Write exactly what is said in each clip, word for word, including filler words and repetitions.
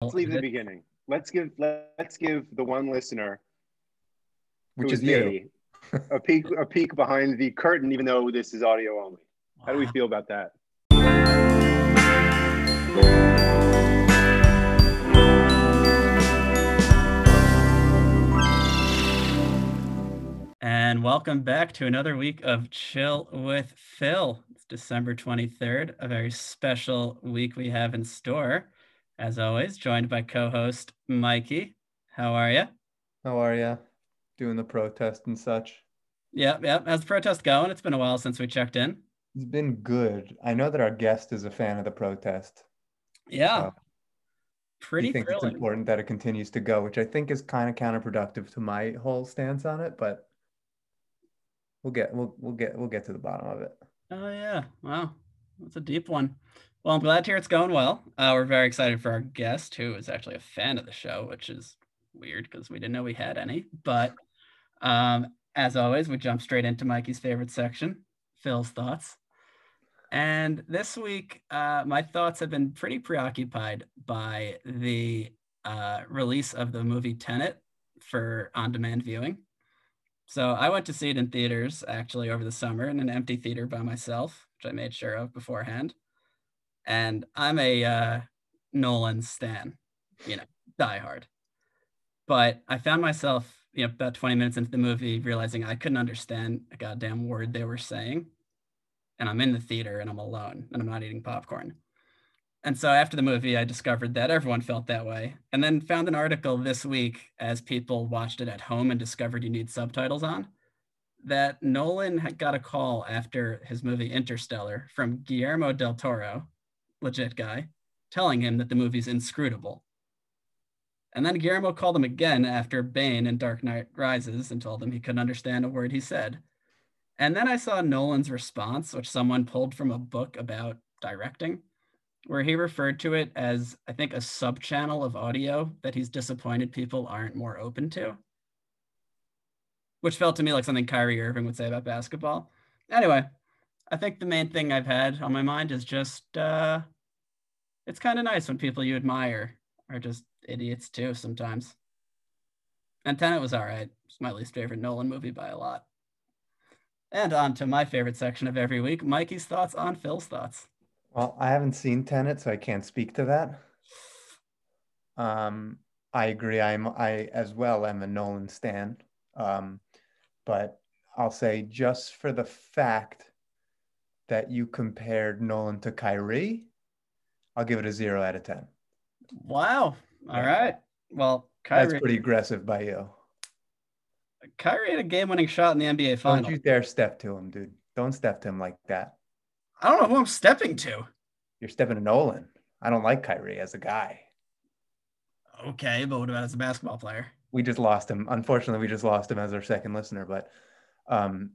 Let's leave the beginning. Let's give let's give the one listener, which is you, a peek a peek behind the curtain, even though this is audio only. Wow. How do we feel about that? And welcome back to another week of Chill with Phil. It's December twenty-third, a very special week we have in store. As always, joined by co-host Mikey. How are you? How are you? Doing the protest and such. Yep, yep. How's the protest going? It's been a while since we checked in. It's been good. I know that our guest is a fan of the protest. Yeah. So pretty thrilling. I think it's important that it continues to go, which I think is kind of counterproductive to my whole stance on it, but we'll get we'll we'll get we'll get to the bottom of it. Oh yeah. Wow. That's a deep one. Well, I'm glad to hear it's going well. Uh, we're very excited for our guest, who is actually a fan of the show, which is weird because we didn't know we had any. But um, as always, we jump straight into Mikey's favorite section, Phil's thoughts. And this week, uh, my thoughts have been pretty preoccupied by the uh, release of the movie Tenet for on-demand viewing. So I went to see it in theaters, actually, over the summer in an empty theater by myself, which I made sure of beforehand. And I'm a uh, Nolan stan, you know, diehard. But I found myself, you know, about twenty minutes into the movie realizing I couldn't understand a goddamn word they were saying. And I'm in the theater and I'm alone and I'm not eating popcorn. And so after the movie, I discovered that everyone felt that way. And then found an article this week as people watched it at home and discovered you need subtitles on, that Nolan had got a call after his movie Interstellar from Guillermo del Toro, legit guy, telling him that the movie's inscrutable. And then Guillermo called him again after Bane and Dark Knight Rises and told him he couldn't understand a word he said. And then I saw Nolan's response, which someone pulled from a book about directing, where he referred to it as, I think, a sub-channel of audio that he's disappointed people aren't more open to, which felt to me like something Kyrie Irving would say about basketball. Anyway, I think the main thing I've had on my mind is just, uh, it's kind of nice when people you admire are just idiots too sometimes. And Tenet was all right. It's my least favorite Nolan movie by a lot. And on to my favorite section of every week, Mikey's thoughts on Phil's thoughts. Well, I haven't seen Tenet, so I can't speak to that. Um, I agree. I'm, I as well am a Nolan stan, um, but I'll say just for the fact that you compared Nolan to Kyrie, I'll give it a zero out of ten. Wow. All right. Well, Kyrie. That's pretty aggressive by you. Kyrie had a game-winning shot in the N B A Finals. Don't you dare step to him, dude. Don't step to him like that. I don't know who I'm stepping to. You're stepping to Nolan. I don't like Kyrie as a guy. Okay, but what about as a basketball player? We just lost him. Unfortunately, we just lost him as our second listener, but... Um,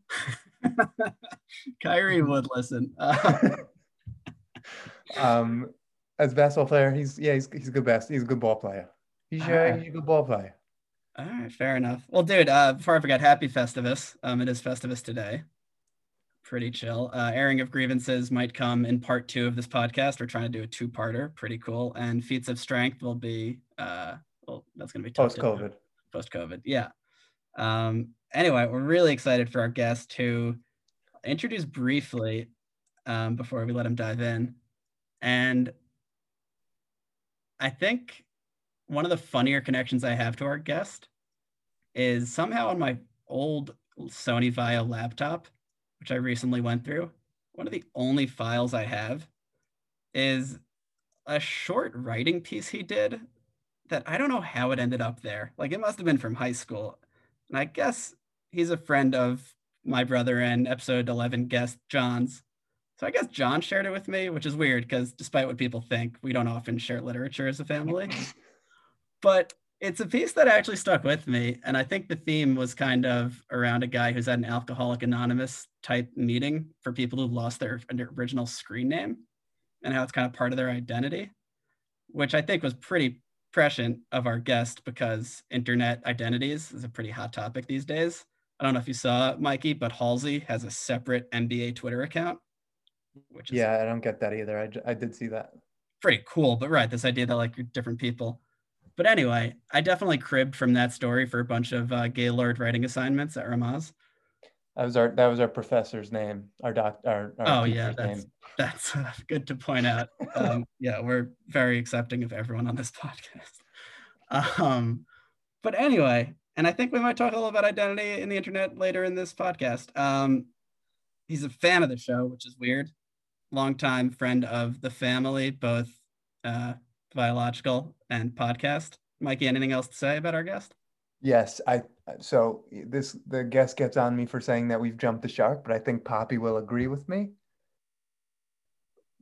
Kyrie would listen. Uh, um, as a basketball player, he's yeah, he's he's a good best, he's a good ball player. He's, uh, he's a good ball player. All right, fair enough. Well, dude, uh, before I forgot, happy Festivus. Um, it is Festivus today. Pretty chill. Uh, airing of grievances might come in part two of this podcast. We're trying to do a two-parter. Pretty cool. And feats of strength will be uh, well, that's gonna be post COVID. Post COVID, yeah. Um. Anyway, we're really excited for our guest to introduce briefly um, before we let him dive in. And I think one of the funnier connections I have to our guest is somehow on my old Sony Vaio laptop, which I recently went through, one of the only files I have is a short writing piece he did that I don't know how it ended up there. Like, it must have been from high school. And I guess he's a friend of my brother and episode eleven guest, John's. So I guess John shared it with me, which is weird because despite what people think, we don't often share literature as a family. But it's a piece that actually stuck with me. And I think the theme was kind of around a guy who's at an Alcoholic Anonymous type meeting for people who lost their original screen name and how it's kind of part of their identity, which I think was pretty prescient of our guest because internet identities is a pretty hot topic these days. I don't know if you saw it, Mikey, but Halsey has a separate N B A Twitter account. Which is yeah, I don't get that either. I, I did see that. pretty cool. But right, this idea that like you're different people. But anyway, I definitely cribbed from that story for a bunch of uh, Gaylord writing assignments at Ramaz. That was our that was our professor's name, our doc, our, our oh yeah, that's name. That's uh, good to point out. Um, yeah, we're very accepting of everyone on this podcast. Um, but anyway, and I think we might talk a little about identity in the internet later in this podcast. Um, he's a fan of the show, which is weird. Longtime friend of the family, both uh, biological and podcast. Mikey, anything else to say about our guest? Yes, I. So this the guest gets on me for saying that we've jumped the shark, but I think Poppy will agree with me.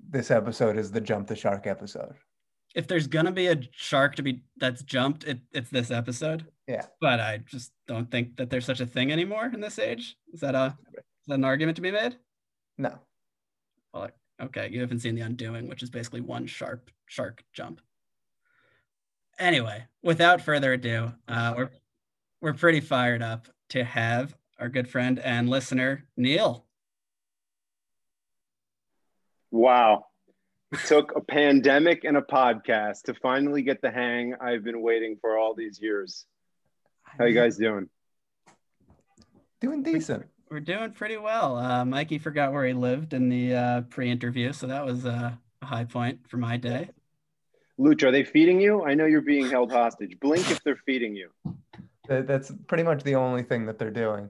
This episode is the jump the shark episode. If there's gonna be a shark to be that's jumped, it, it's this episode. Yeah. But I just don't think that there's such a thing anymore in this age. Is that a is that an argument to be made? No. Well, okay, you haven't seen The Undoing, which is basically one sharp shark jump. Anyway, without further ado, uh, we're We're pretty fired up to have our good friend and listener, Neil. Wow. It took a pandemic and a podcast to finally get the hang I've been waiting for all these years. How you guys doing? Doing decent. We're, we're doing pretty well. Uh, Mikey forgot where he lived in the uh, pre-interview, so that was uh, a high point for my day. Luch, are they feeding you? I know you're being held hostage. Blink if they're feeding you. That's pretty much the only thing that they're doing.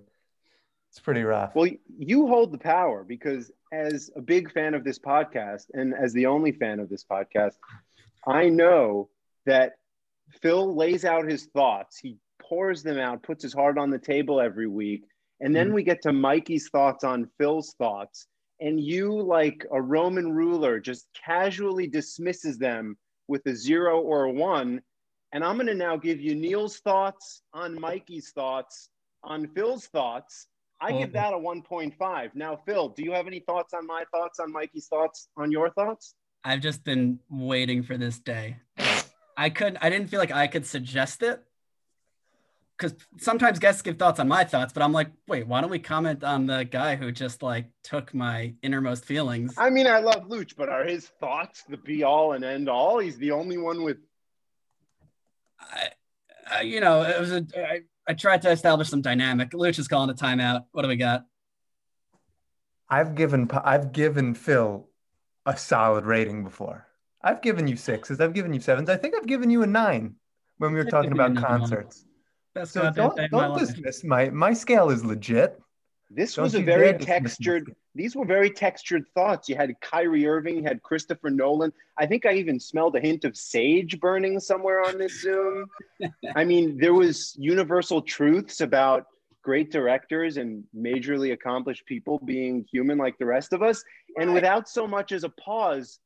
It's pretty rough. Well, you hold the power because as a big fan of this podcast and as the only fan of this podcast, I know that Phil lays out his thoughts. He pours them out, puts his heart on the table every week. And then we get to Mikey's thoughts on Phil's thoughts. And you, like a Roman ruler, just casually dismisses them with a zero or a one. And I'm going to now give you Neil's thoughts on Mikey's thoughts on Phil's thoughts. I give that a one point five. Now, Phil, do you have any thoughts on my thoughts on Mikey's thoughts on your thoughts? I've just been waiting for this day. I couldn't, I didn't feel like I could suggest it because sometimes guests give thoughts on my thoughts, but I'm like, wait, why don't we comment on the guy who just like took my innermost feelings? I mean, I love Luch, but are his thoughts the be all and end all? He's the only one with I, I, you know, it was a, I, I tried to establish some dynamic. Luch is calling a timeout. What do we got? I've given I've given Phil a solid rating before. I've given you sixes. I've given you sevens. I think I've given you a nine when we were talking about concerts. That's so don't don't dismiss my my scale is legit. This was a very textured. These were very textured thoughts. You had Kyrie Irving, you had Christopher Nolan. I think I even smelled a hint of sage burning somewhere on this Zoom. I mean, there was universal truths about great directors and majorly accomplished people being human like the rest of us. And without so much as a pause,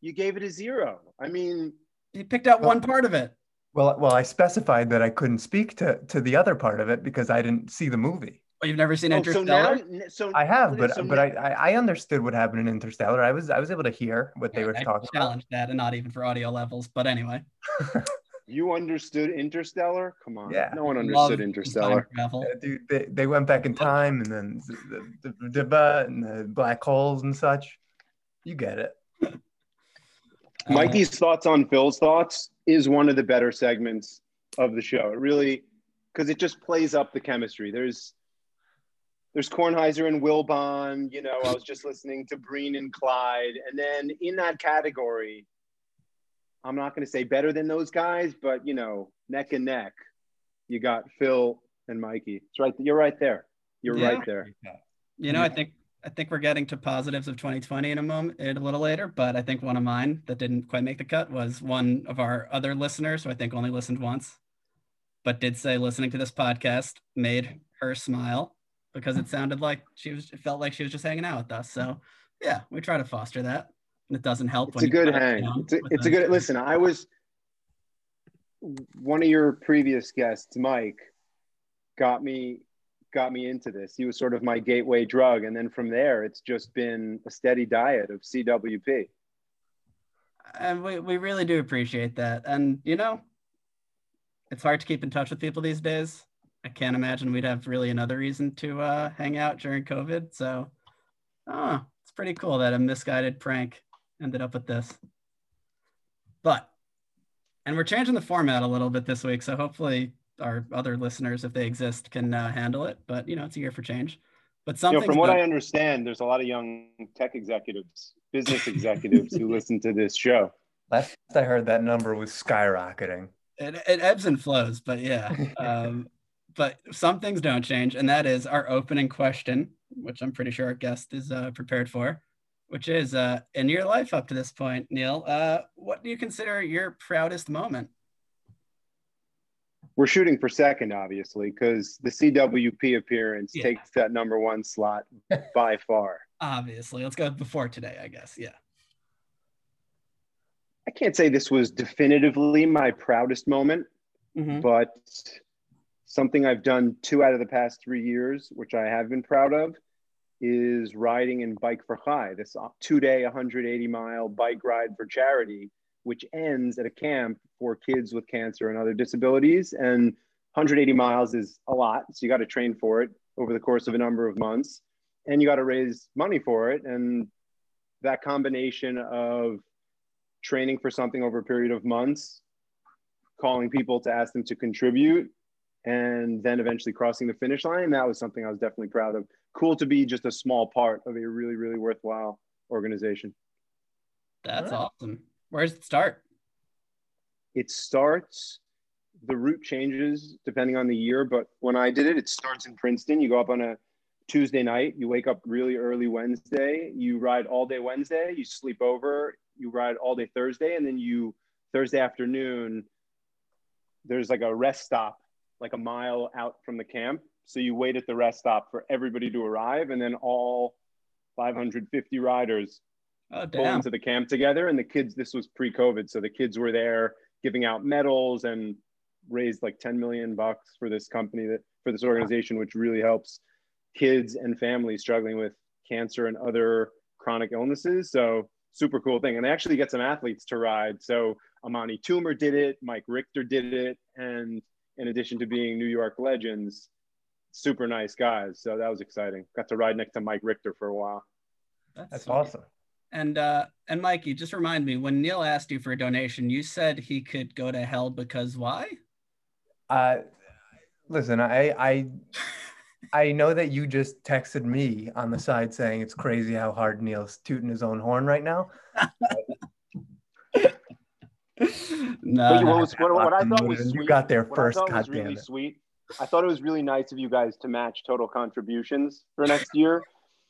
you gave it a zero. I mean, you picked out one part of it. Well, well, I specified that I couldn't speak to, to the other part of it because I didn't see the movie. Oh, you've never seen oh, Interstellar? So now, so I have, but so but now, I I understood what happened in Interstellar. I was I was able to hear what yeah, they were I talking about. I challenged that, and not even for audio levels. But anyway, you understood Interstellar? Come on, yeah. No one understood Love Interstellar. Yeah, dude, they they went back in time, and then the the, the, the, and the black holes and such. You get it. Mikey's um, thoughts on Phil's thoughts is one of the better segments of the show. It really, because it just plays up the chemistry. There's There's Kornheiser and Wilbon, you know, I was just listening to Breen and Clyde. And then in that category, I'm not going to say better than those guys, but, you know, neck and neck, you got Phil and Mikey. It's right. You're right there. You're yeah. right there. You know, I think I think we're getting to positives of twenty twenty in a moment, in a little later. But I think one of mine that didn't quite make the cut was one of our other listeners, who I think only listened once, but did say listening to this podcast made her smile. Because it sounded like she was, it felt like she was just hanging out with us. So, yeah, we try to foster that, and it doesn't help. It's when a good hang. It's a, it's a good listen. I was one of your previous guests, Mike, got me got me into this. He was sort of my gateway drug, and then from there, it's just been a steady diet of C W P. And we we really do appreciate that. And you know, it's hard to keep in touch with people these days. I can't imagine we'd have really another reason to uh, hang out during COVID. So oh, it's pretty cool that a misguided prank ended up with this. But, and we're changing the format a little bit this week, so hopefully our other listeners, if they exist, can uh, handle it. But, you know, it's a year for change. But something, you know, from what I understand, there's a lot of young tech executives, business executives who listen to this show. Last I heard, that number was skyrocketing. It, it ebbs and flows, but yeah. Um, but some things don't change, and that is our opening question, which I'm pretty sure our guest is uh, prepared for, which is, uh, in your life up to this point, Neil, uh, what do you consider your proudest moment? We're shooting for second, obviously, because the C W P appearance yeah. takes that number one slot by far. Obviously. Let's go before today, I guess. Yeah. I can't say this was definitively my proudest moment, mm-hmm. but something I've done two out of the past three years, which I have been proud of, is riding in Bike for Chai, this two-day, one hundred eighty mile bike ride for charity, which ends at a camp for kids with cancer and other disabilities. And one hundred eighty miles is a lot, so you got to train for it over the course of a number of months, and you got to raise money for it. And that combination of training for something over a period of months, calling people to ask them to contribute, and then eventually crossing the finish line, that was something I was definitely proud of. Cool to be just a small part of a really, really worthwhile organization. That's right. Awesome. Where does it start? It starts, the route changes depending on the year, but when I did it, it starts in Princeton. You go up on a Tuesday night, you wake up really early Wednesday, you ride all day Wednesday, you sleep over, you ride all day Thursday, and then you, Thursday afternoon, there's like a rest stop, like a mile out from the camp. So you wait at the rest stop for everybody to arrive, and then all five hundred fifty riders Oh, pull into the camp together, and the kids, this was pre-COVID, so the kids were there giving out medals and raised like ten million bucks for this company, that for this organization, which really helps kids and families struggling with cancer and other chronic illnesses. So super cool thing. And they actually get some athletes to ride. So Amani Toomer did it, Mike Richter did it, and in addition to being New York legends, super nice guys. So that was exciting. Got to ride next to Mike Richter for a while. That's, That's awesome. And uh, and Mikey, just remind me, when Neil asked you for a donation, you said he could go to hell because why? Uh, listen, I I, I know that you just texted me on the side saying it's crazy how hard Neil's tooting his own horn right now. No, what, was, what, what I thought was sweet, you got there first. I was really it. sweet. I thought it was really nice of you guys to match total contributions for next year.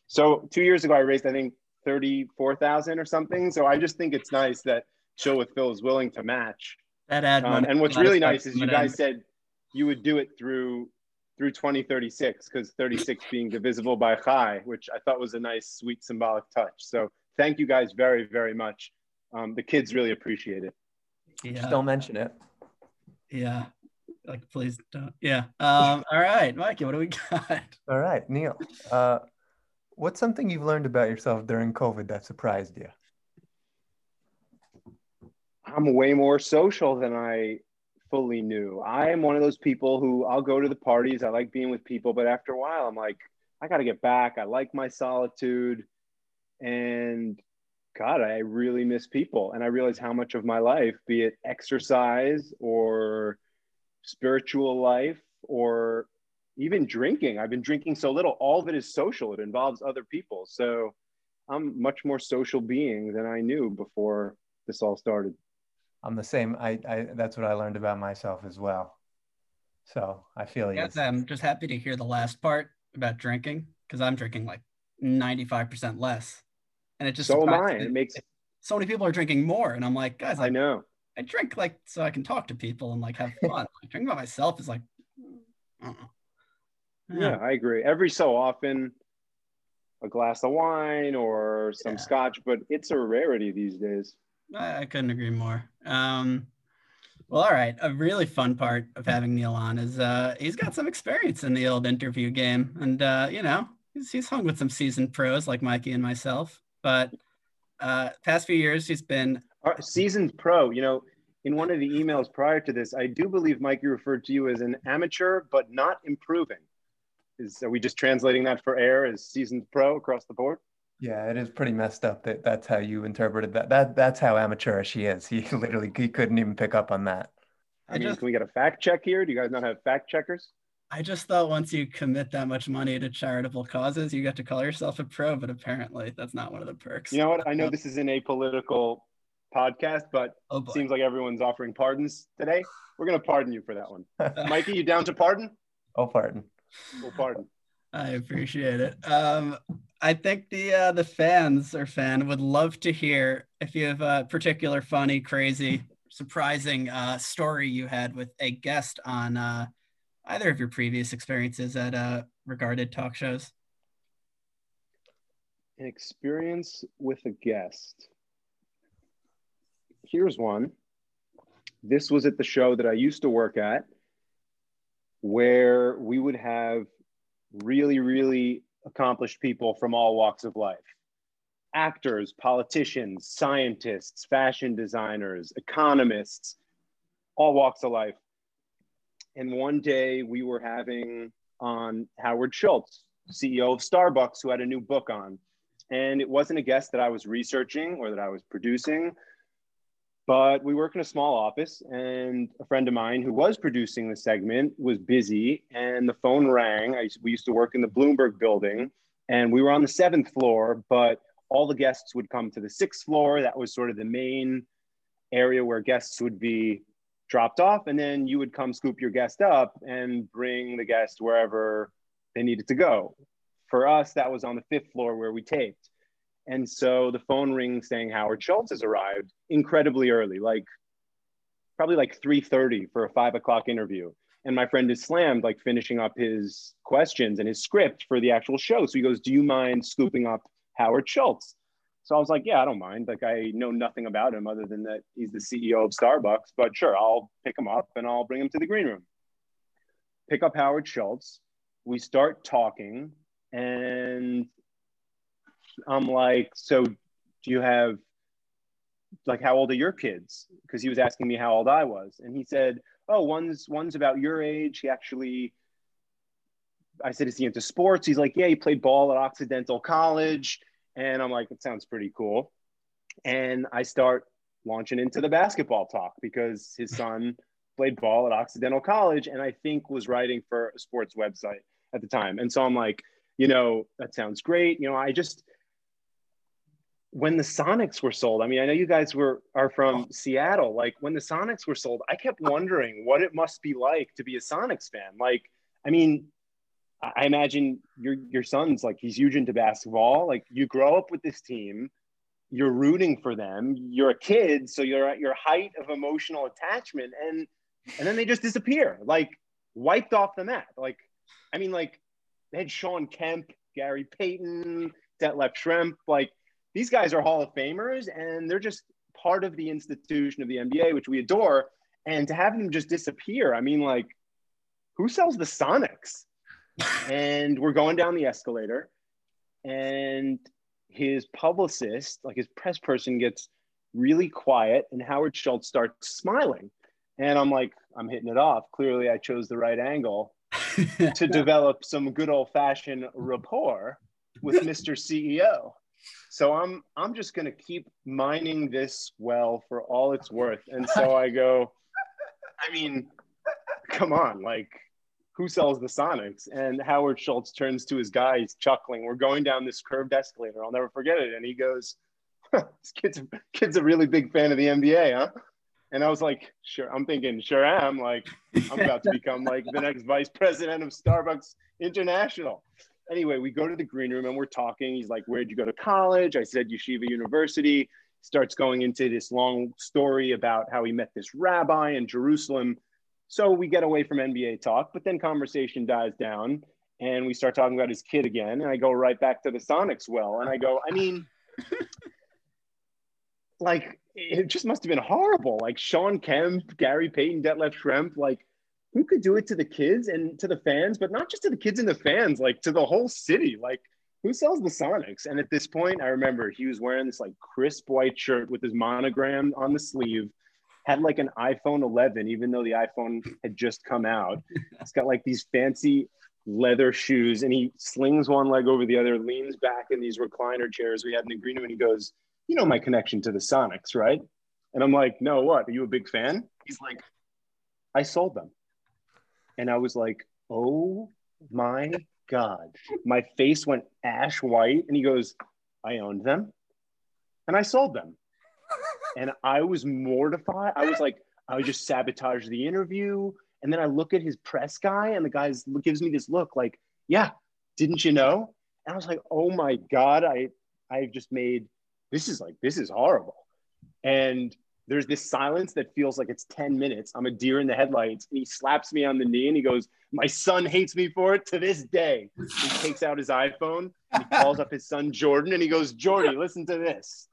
So two years ago, I raised, I think, thirty-four thousand or something. So I just think it's nice that Chill with Phil is willing to match. That ad um, and what's really nice is you guys said you would do it through through twenty thirty-six, because thirty-six being divisible by Chai, which I thought was a nice, sweet, symbolic touch. So thank you guys very, very much. Um, the kids really appreciate it. Yeah. Just don't mention it. Yeah. Like, please don't. Yeah. Um, all right, Mikey, what do we got? All right, Neil. Uh, What's something you've learned about yourself during COVID that surprised you? I'm way more social than I fully knew. I am one of those people who, I'll go to the parties, I like being with people, but after a while I'm like, I got to get back. I like my solitude, and God, I really miss people. And I realize how much of my life, be it exercise or spiritual life or even drinking. I've been drinking so little. All of it is social. It involves other people. So I'm much more social being than I knew before this all started. I'm the same. I, I that's what I learned about myself as well. So I feel yes. I'm just happy to hear the last part about drinking, because I'm drinking like ninety-five percent less, and it just so am I. It makes so many people are drinking more, and I'm like, guys, I, I know. I drink like so I can talk to people and like have fun. Like, drinking by myself is like, I don't know. Yeah, I agree. Every so often, a glass of wine or some yeah. scotch, but it's a rarity these days. I, I couldn't agree more. Um, well, all right. A really fun part of having Neil on is uh, he's got some experience in the old interview game. And, uh, you know, he's, he's hung with some seasoned pros like Mikey and myself. But uh, past few years, he's been... Our seasoned pro, you know, in one of the emails prior to this, I do believe Mikey referred to you as an amateur, but not improving. Is, are we just translating that for air as seasoned pro across the board? Yeah, it is pretty messed up that that's how you interpreted that. That that's how amateurish he is. He literally he couldn't even pick up on that. I, I mean, just, can we get a fact check here? Do you guys not have fact checkers? I just thought once you commit that much money to charitable causes, you get to call yourself a pro, but apparently that's not one of the perks. You know what? I know this is an apolitical podcast, but oh it seems like everyone's offering pardons today. We're going to pardon you for that one. Mikey, you down to pardon? I'll pardon. We'll pardon. I appreciate it. Um, I think the uh, the fans or fan would love to hear if you have a particular funny, crazy, surprising uh, story you had with a guest on uh, either of your previous experiences at uh, regarded talk shows. An experience with a guest. Here's one. This was at the show that I used to work at, where we would have really, really accomplished people from all walks of life. Actors, politicians, scientists, fashion designers, economists, all walks of life. And one day we were having on Howard Schultz, C E O of Starbucks, who had a new book on. And it wasn't a guest that I was researching or that I was producing, but we work in a small office, and a friend of mine who was producing the segment was busy, and the phone rang. I, we used to work in the Bloomberg building, and we were on the seventh floor, but all the guests would come to the sixth floor. That was sort of the main area where guests would be dropped off, and then you would come scoop your guest up and bring the guest wherever they needed to go. For us, that was on the fifth floor where we taped. And so the phone rings saying Howard Schultz has arrived incredibly early, like probably like three thirty for a five o'clock interview. And my friend is slammed, like finishing up his questions and his script for the actual show. So he goes, do you mind scooping up Howard Schultz? So I was like, yeah, I don't mind. Like, I know nothing about him other than that he's the C E O of Starbucks, but sure, I'll pick him up and I'll bring him to the green room. Pick up Howard Schultz. We start talking, and I'm like, so do you have, like, how old are your kids? Because he was asking me how old I was. And he said, oh, one's one's about your age. He actually, I said, is he into sports? He's like, yeah, he played ball at Occidental College. And I'm like, it sounds pretty cool. And I start launching into the basketball talk because his son played ball at Occidental College and I think was writing for a sports website at the time. And so I'm like, you know, that sounds great. You know, I just, when the Sonics were sold, I mean, I know you guys were are from Seattle. Like, when the Sonics were sold, I kept wondering what it must be like to be a Sonics fan. Like, I mean, I imagine your your son's like, he's huge into basketball. Like, you grow up with this team, you're rooting for them, you're a kid, so you're at your height of emotional attachment, and and then they just disappear, like wiped off the map. Like, I mean, like, they had Sean Kemp, Gary Payton, Detlef Schrempf, like, these guys are Hall of Famers, and they're just part of the institution of the N B A, which we adore. And to have them just disappear, I mean, like, who sells the Sonics? And we're going down the escalator, and his publicist, like his press person, gets really quiet, and Howard Schultz starts smiling. And I'm like, I'm hitting it off. Clearly, I chose the right angle to develop some good old-fashioned rapport with Mister C E O. So I'm I'm just gonna keep mining this well for all it's worth. And so I go, I mean, come on, like, who sells the Sonics? And Howard Schultz turns to his guy, he's chuckling. We're going down this curved escalator, I'll never forget it. And he goes, huh, this kid's a, kid's a really big fan of the N B A, huh? And I was like, sure, I'm thinking, sure am. Like, I'm about to become like the next vice president of Starbucks International. Anyway, we go to the green room and we're talking. He's like, where'd you go to college? I said, Yeshiva University. Starts going into this long story about how he met this rabbi in Jerusalem. So we get away from N B A talk, but then conversation dies down and we start talking about his kid again. And I go right back to the Sonics well. And I go, I mean, like, it just must have been horrible. Like, Sean Kemp, Gary Payton, Detlef Schrempf, like, who could do it to the kids and to the fans, but not just to the kids and the fans, like to the whole city. Like, who sells the Sonics? And at this point, I remember he was wearing this like crisp white shirt with his monogram on the sleeve, had like an iPhone eleven, even though the iPhone had just come out. It's got like these fancy leather shoes, and he slings one leg over the other, leans back in these recliner chairs we had in the green room, and he goes, you know my connection to the Sonics, right? And I'm like, no, what? Are you a big fan? He's like, I sold them. And I was like, oh my God. My face went ash white. And he goes, I owned them and I sold them. And I was mortified. I was like, I would just sabotage the interview. And then I look at his press guy, and the guy gives me this look like, yeah, didn't you know? And I was like, oh my God, I, I just made, this is like, this is horrible. And there's this silence that feels like it's ten minutes. I'm a deer in the headlights. And he slaps me on the knee and he goes, my son hates me for it to this day. And he takes out his iPhone and he calls up his son, Jordan. And he goes, Jordy, listen to this.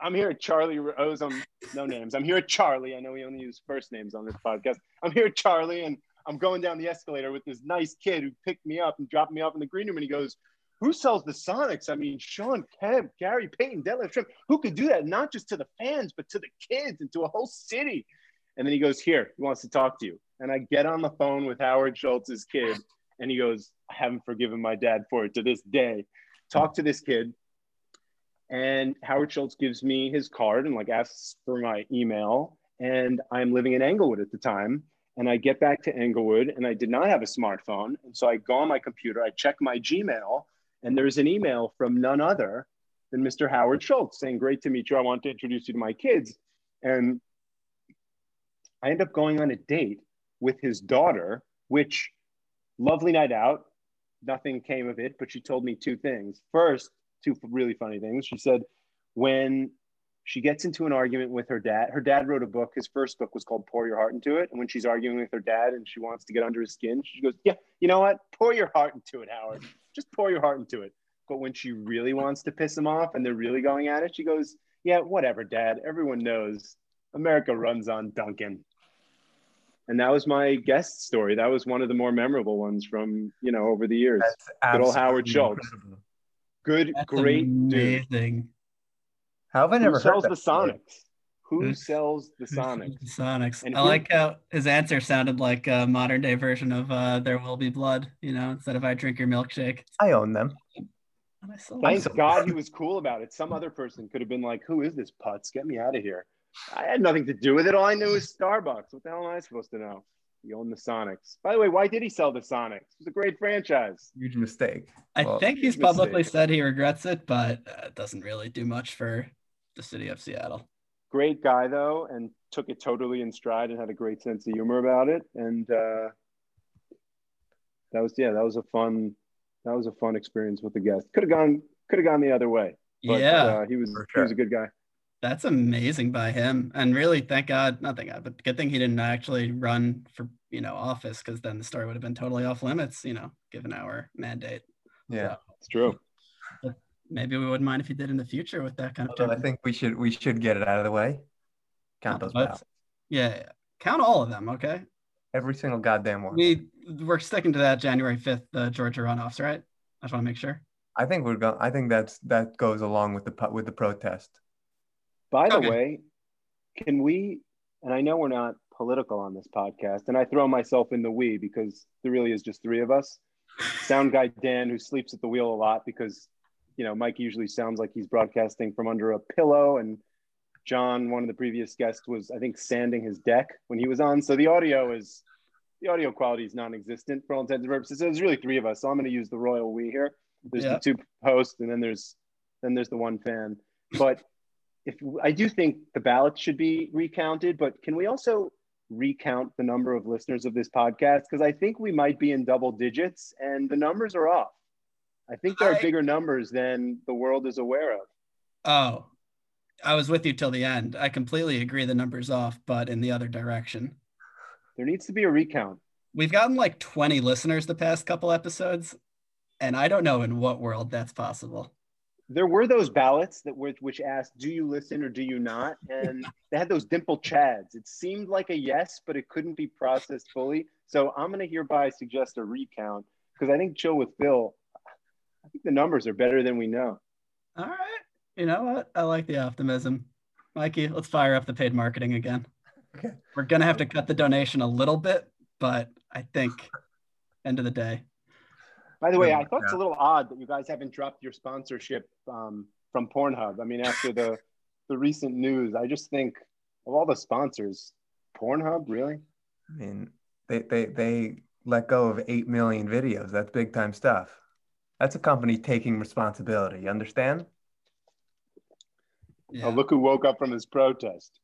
I'm here at Charlie Rose. I'm, no names. I'm here at Charlie. I know we only use first names on this podcast. I'm here at Charlie, and I'm going down the escalator with this nice kid who picked me up and dropped me off in the green room. And he goes, who sells the Sonics? I mean, Sean Kemp, Gary Payton, Detlef Schrempf. Who could do that? Not just to the fans, but to the kids and to a whole city. And then he goes, here, he wants to talk to you. And I get on the phone with Howard Schultz's kid. And he goes, I haven't forgiven my dad for it to this day. Talk to this kid. And Howard Schultz gives me his card and like asks for my email. And I'm living in Englewood at the time. And I get back to Englewood and I did not have a smartphone. And so I go on my computer, I check my Gmail, and there's an email from none other than Mister Howard Schultz saying, great to meet you. I want to introduce you to my kids. And I end up going on a date with his daughter, which lovely night out, nothing came of it, but she told me two things. First, two really funny things. She said, when she gets into an argument with her dad, her dad wrote a book, his first book was called Pour Your Heart Into It. And when she's arguing with her dad and she wants to get under his skin, she goes, yeah, you know what? Pour your heart into it, Howard. Just pour your heart into it. But when she really wants to piss him off and they're really going at it, she goes, yeah, whatever, Dad. Everyone knows America runs on Duncan. And that was my guest story. That was one of the more memorable ones from, you know, over the years. That's good old Howard Schultz. Incredible. Good, that's great, amazing dude. How have I never Who heard sells that the Sonics? Who Oops. sells the Sonics? The Sonics. And I who- like how his answer sounded like a modern day version of uh, There Will Be Blood, you know, instead of I drink your milkshake. I own them. I Thank them. God he was cool about it. Some other person could have been like, who is this putz? Get me out of here. I had nothing to do with it. All I knew was Starbucks. What the hell am I supposed to know? He owned the Sonics. By the way, why did he sell the Sonics? It was a great franchise. Huge mistake. I well, think he's publicly mistake. said he regrets it, but uh, it doesn't really do much for the city of Seattle. Great guy, though, and took it totally in stride and had a great sense of humor about it. And uh, that was, yeah, that was a fun, that was a fun experience with the guest. Could have gone, could have gone the other way. But, yeah, uh, he was, sure. he was a good guy. That's amazing by him. And really, thank God, not thank God, but good thing he didn't actually run for, you know, office, because then the story would have been totally off limits, you know, given our mandate. Yeah, so, it's true. Maybe we wouldn't mind if he did in the future with that kind of well, I think we should we should get it out of the way. Count, count those votes. Yeah, yeah, count all of them, okay? Every single goddamn one. We, we're sticking to that January fifth uh, Georgia runoffs, right? I just want to make sure. I think we're going. I think that's that goes along with the with the protest. By the okay. way, can we, and I know we're not political on this podcast, and I throw myself in the we because there really is just three of us. Sound guy Dan, who sleeps at the wheel a lot because, you know, Mike usually sounds like he's broadcasting from under a pillow. And John, one of the previous guests, was, I think, sanding his deck when he was on. So the audio is, the audio quality is non-existent for all intents and purposes. So there's really three of us. So I'm going to use the royal we here. There's yeah. the two hosts, and then there's then there's the one fan. But If I do think the ballots should be recounted, but can we also recount the number of listeners of this podcast? Because I think we might be in double digits and the numbers are off. I think there I, are bigger numbers than the world is aware of. Oh, I was with you till the end. I completely agree the number's off, but in the other direction. There needs to be a recount. We've gotten like twenty listeners the past couple episodes, and I don't know in what world that's possible. There were those ballots that were, which asked, do you listen or do you not? And they had those dimple chads. It seemed like a yes, but it couldn't be processed fully. So I'm going to hereby suggest a recount, because I think Chill with Phil, I think the numbers are better than we know. All right. You know what? I like the optimism. Mikey, let's fire up the paid marketing again. Okay. We're going to have to cut the donation a little bit, but I think end of the day. By the way, I thought it's a little odd that you guys haven't dropped your sponsorship um, from Pornhub. I mean, after the the recent news, I just think of all the sponsors, Pornhub, really? I mean, they they they let go of eight million videos. That's big time stuff. That's a company taking responsibility. You understand? Yeah. Oh, look who woke up from his protest.